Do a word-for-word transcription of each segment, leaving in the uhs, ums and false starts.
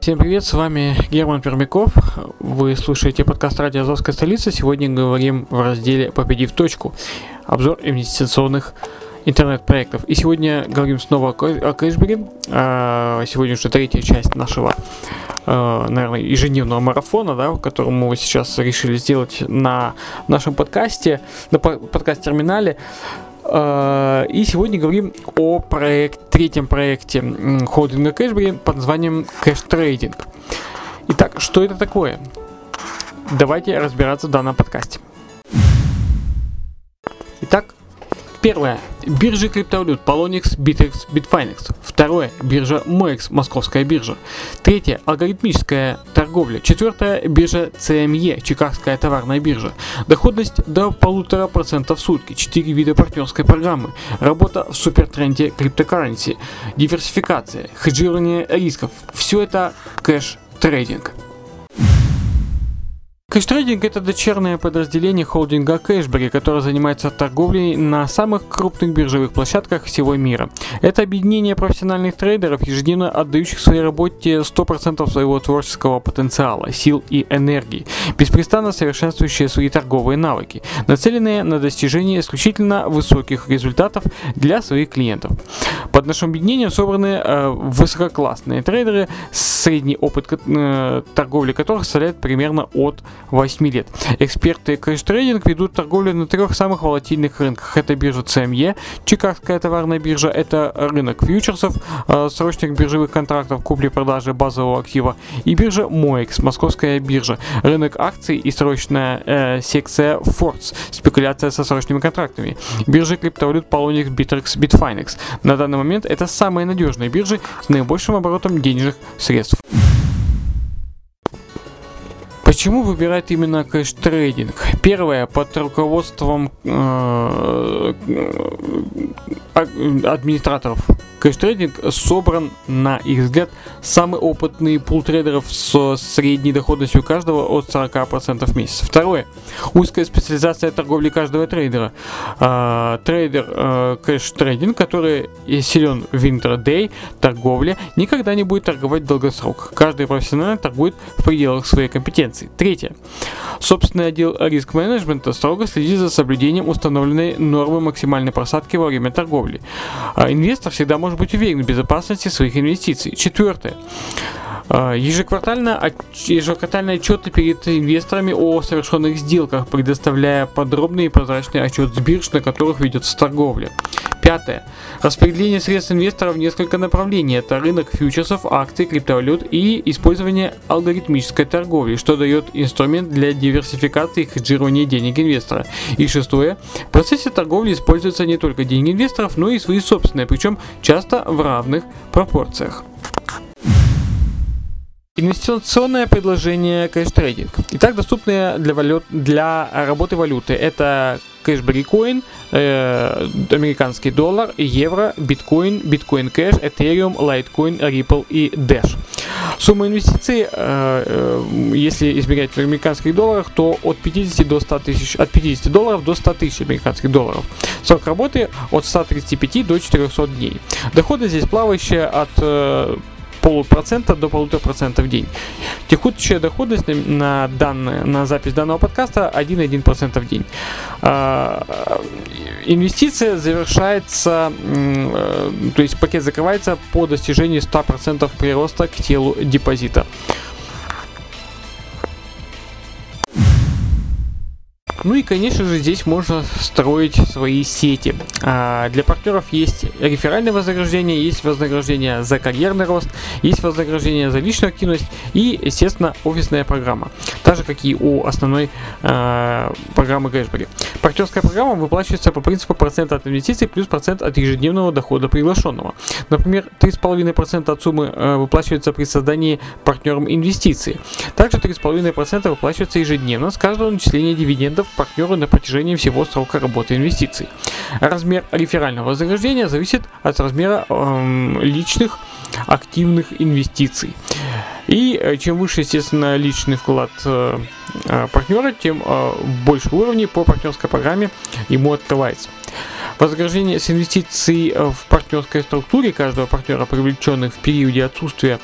Всем привет, с вами Герман Пермяков. Вы слушаете подкаст «Радио Азовской столицы». Сегодня говорим в разделе «Победив точку» обзор инвестиционных интернет-проектов. И сегодня говорим снова о Кэшбери. Сегодня уже третья часть нашего, наверное, ежедневного марафона, да, который мы сейчас решили сделать на нашем подкасте, на подкаст-терминале. И сегодня говорим о проект, третьем проекте холдинга Кэшбери под названием Cashtrading. Итак, что это такое? Давайте разбираться в данном подкасте. Итак, первое. Биржи криптовалют Poloniex, Bittrex, Bitfinex. Второе. Биржа эм о и икс, Московская биржа. Третье. Алгоритмическая торговля. Четвертое. Биржа си эм и, Чикагская товарная биржа. Доходность до полутора процентов в сутки. Четыре вида партнерской программы. Работа в супертренде криптокарренси. Диверсификация. Хеджирование рисков. Все это кэш-трейдинг. Кэштрейдинг – это дочернее подразделение холдинга Cashberry, которое занимается торговлей на самых крупных биржевых площадках всего мира. Это объединение профессиональных трейдеров, ежедневно отдающих своей работе сто процентов своего творческого потенциала, сил и энергии, беспрестанно совершенствующие свои торговые навыки, нацеленные на достижение исключительно высоких результатов для своих клиентов. Под нашим объединением собраны э, высококлассные трейдеры, средний опыт э, торговли которых составляет примерно от восьми лет. Эксперты кэш-трейдинг ведут торговлю на трех самых волатильных рынках. Это биржа си эм и, Чикагская товарная биржа, это рынок фьючерсов, э, срочных биржевых контрактов, купли-продажи базового актива, и биржа эм о и икс, Московская биржа, рынок акций и срочная э, секция Forts, спекуляция со срочными контрактами, биржи криптовалют Poloniex, Bittrex, Bitfinex. На данный момент это самые надежные биржи с наибольшим оборотом денежных средств. Почему выбирать именно кэш-трейдинг? Первое, под руководством э, администраторов кэш-трейдинг собран, на их взгляд, самый опытный пул трейдеров со средней доходностью каждого от сорока процентов в месяц. Второе, узкая специализация торговли каждого трейдера. Э, трейдер э, кэш-трейдинг, который силен в интрадей торговле, никогда не будет торговать в долгосрок. Каждый профессионально торгует в пределах своей компетенции. Третье. Собственный отдел риск-менеджмента строго следит за соблюдением установленной нормы максимальной просадки во время торговли. Инвестор всегда может быть уверен в безопасности своих инвестиций. Четвертое. Ежеквартально, ежеквартальные отчеты перед инвесторами о совершенных сделках, предоставляя подробный и прозрачный отчет с бирж, на которых ведется торговля. Пятое. Распределение средств инвесторов в несколько направлений. Это рынок фьючерсов, акций, криптовалют и использование алгоритмической торговли, что дает инструмент для диверсификации и хеджирования денег инвестора. И шестое. В процессе торговли используются не только деньги инвесторов, но и свои собственные, причем часто в равных пропорциях. Инвестиционное предложение кэш-трейдинг. Итак, доступные для, валют, для работы валюты. Это Cashberry Coin, э, американский доллар, евро, биткоин, биткоин кэш, Ethereum, Litecoin, Ripple и Dash. Сумма инвестиций, э, э, если измерять в американских долларах, то от пятидесяти до ста тысяч, от пятидесяти долларов до ста тысяч американских долларов. Срок работы от ста тридцати пяти до четырехсот дней. Доходы здесь плавающие от э, полупроцента до полутора процента в день. Текущая доходность на, данное, на запись данного подкаста один целых одна десятая процента в день. Инвестиция завершается, то есть пакет закрывается по достижении ста процентов прироста к телу депозита. Ну и, конечно же, здесь можно строить свои сети. А для партнеров есть реферальное вознаграждение, есть вознаграждение за карьерный рост, есть вознаграждение за личную активность и, естественно, офисная программа, так же, как и у основной а, программы Cashberry. Партнерская программа выплачивается по принципу процент от инвестиций плюс процент от ежедневного дохода приглашенного. Например, три и пять десятых процента от суммы выплачивается при создании партнером инвестиции. Также три и пять десятых процента выплачивается ежедневно с каждого начисления дивидендов партнеру на протяжении всего срока работы инвестиций. Размер реферального вознаграждения зависит от размера эм, личных активных инвестиций. И чем выше, естественно, личный вклад э, партнера, тем э, больше уровней по партнерской программе ему открывается. Вознаграждение с инвестиций в партнерской структуре каждого партнера, привлеченных в периоде отсутствия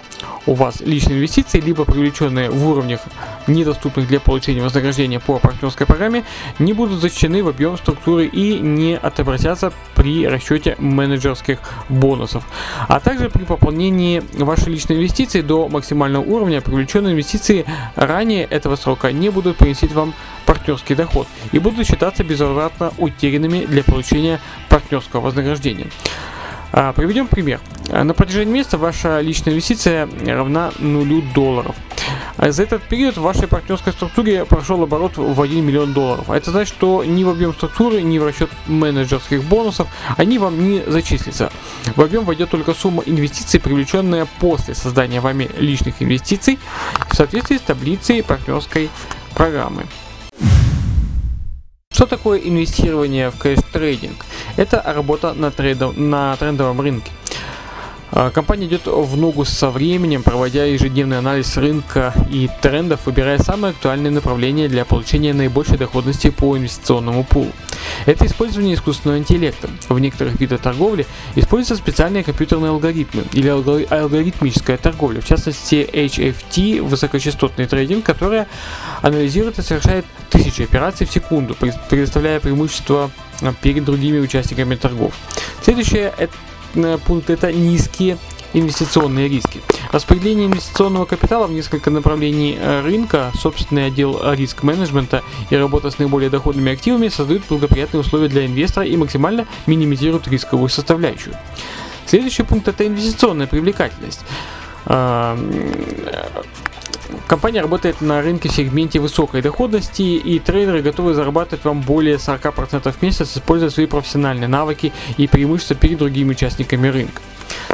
у вас личных инвестиций, либо привлеченные в уровнях, недоступных для получения вознаграждения по партнерской программе, не будут зачтены в объем структуры и не отобразятся при расчете менеджерских бонусов. А также при пополнении вашей личной инвестиции до максимального уровня привлеченные инвестиции ранее этого срока не будут приносить вам партнерский доход и будут считаться безвозвратно утерянными для получения партнерского вознаграждения. А, приведем пример. На протяжении месяца ваша личная инвестиция равна нулю долларов. За этот период в вашей партнерской структуре прошел оборот в один миллион долларов. Это значит, что ни в объем структуры, ни в расчет менеджерских бонусов они вам не зачислятся. В объем войдет только сумма инвестиций, привлеченная после создания вами личных инвестиций в соответствии с таблицей партнерской программы. Что такое инвестирование в кэш-трейдинг? Это работа на, трейдов, на трендовом рынке. Компания идет в ногу со временем, проводя ежедневный анализ рынка и трендов, выбирая самые актуальные направления для получения наибольшей доходности по инвестиционному пулу. Это использование искусственного интеллекта. В некоторых видах торговли используются специальные компьютерные алгоритмы или алгоритмическая торговля, в частности эйч эф ти, высокочастотный трейдинг, который анализирует и совершает тысячи операций в секунду, предоставляя преимущество перед другими участниками торгов. Следующее это пункт это низкие инвестиционные риски. Распределение инвестиционного капитала в несколько направлений рынка, собственный отдел риск-менеджмента и работа с наиболее доходными активами создают благоприятные условия для инвестора и максимально минимизируют рисковую составляющую. Следующий пункт это инвестиционная привлекательность. Компания работает на рынке в сегменте высокой доходности, и трейдеры готовы зарабатывать вам более сорок процентов в месяц, используя свои профессиональные навыки и преимущества перед другими участниками рынка.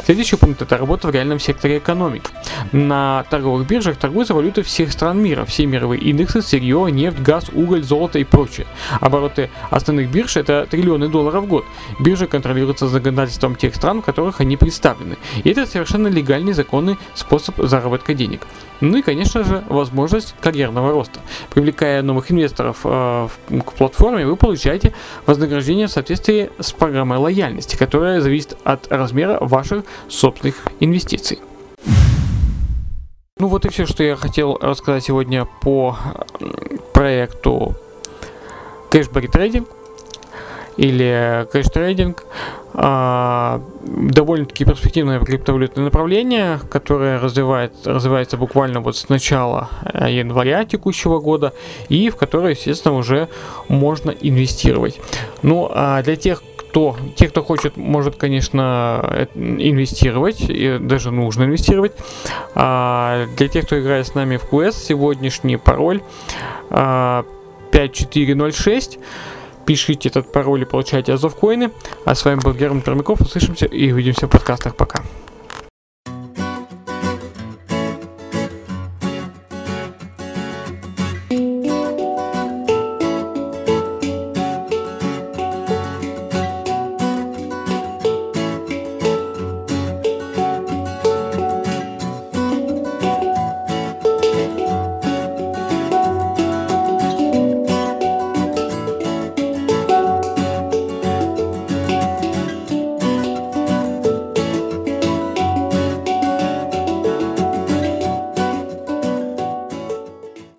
Следующий пункт – это работа в реальном секторе экономики. На торговых биржах торгуются валюты всех стран мира, все мировые индексы, сырье, нефть, газ, уголь, золото и прочее. Обороты основных бирж – это триллионы долларов в год. Биржи контролируются законодательством тех стран, в которых они представлены. И это совершенно легальный, законный способ заработка денег. Ну и, конечно же, возможность карьерного роста. Привлекая новых инвесторов э, к платформе, вы получаете вознаграждение в соответствии с программой лояльности, которая зависит от размера ваших собственных инвестиций. Ну вот и все, что я хотел рассказать сегодня по проекту Cashberry Trading или кэш-трейдинг. Довольно-таки перспективное криптовалютное направление, которое развивает, развивается буквально вот с начала января текущего года и в которое, естественно, уже можно инвестировать. Ну, а для тех, кто, те, кто хочет, может, конечно, инвестировать, и даже нужно инвестировать. А для тех, кто играет с нами в квест, сегодняшний пароль пять четыре ноль шесть. Пишите этот пароль и получайте Азовкоины. А с вами был Герман Пермяков. Услышимся и увидимся в подкастах. Пока.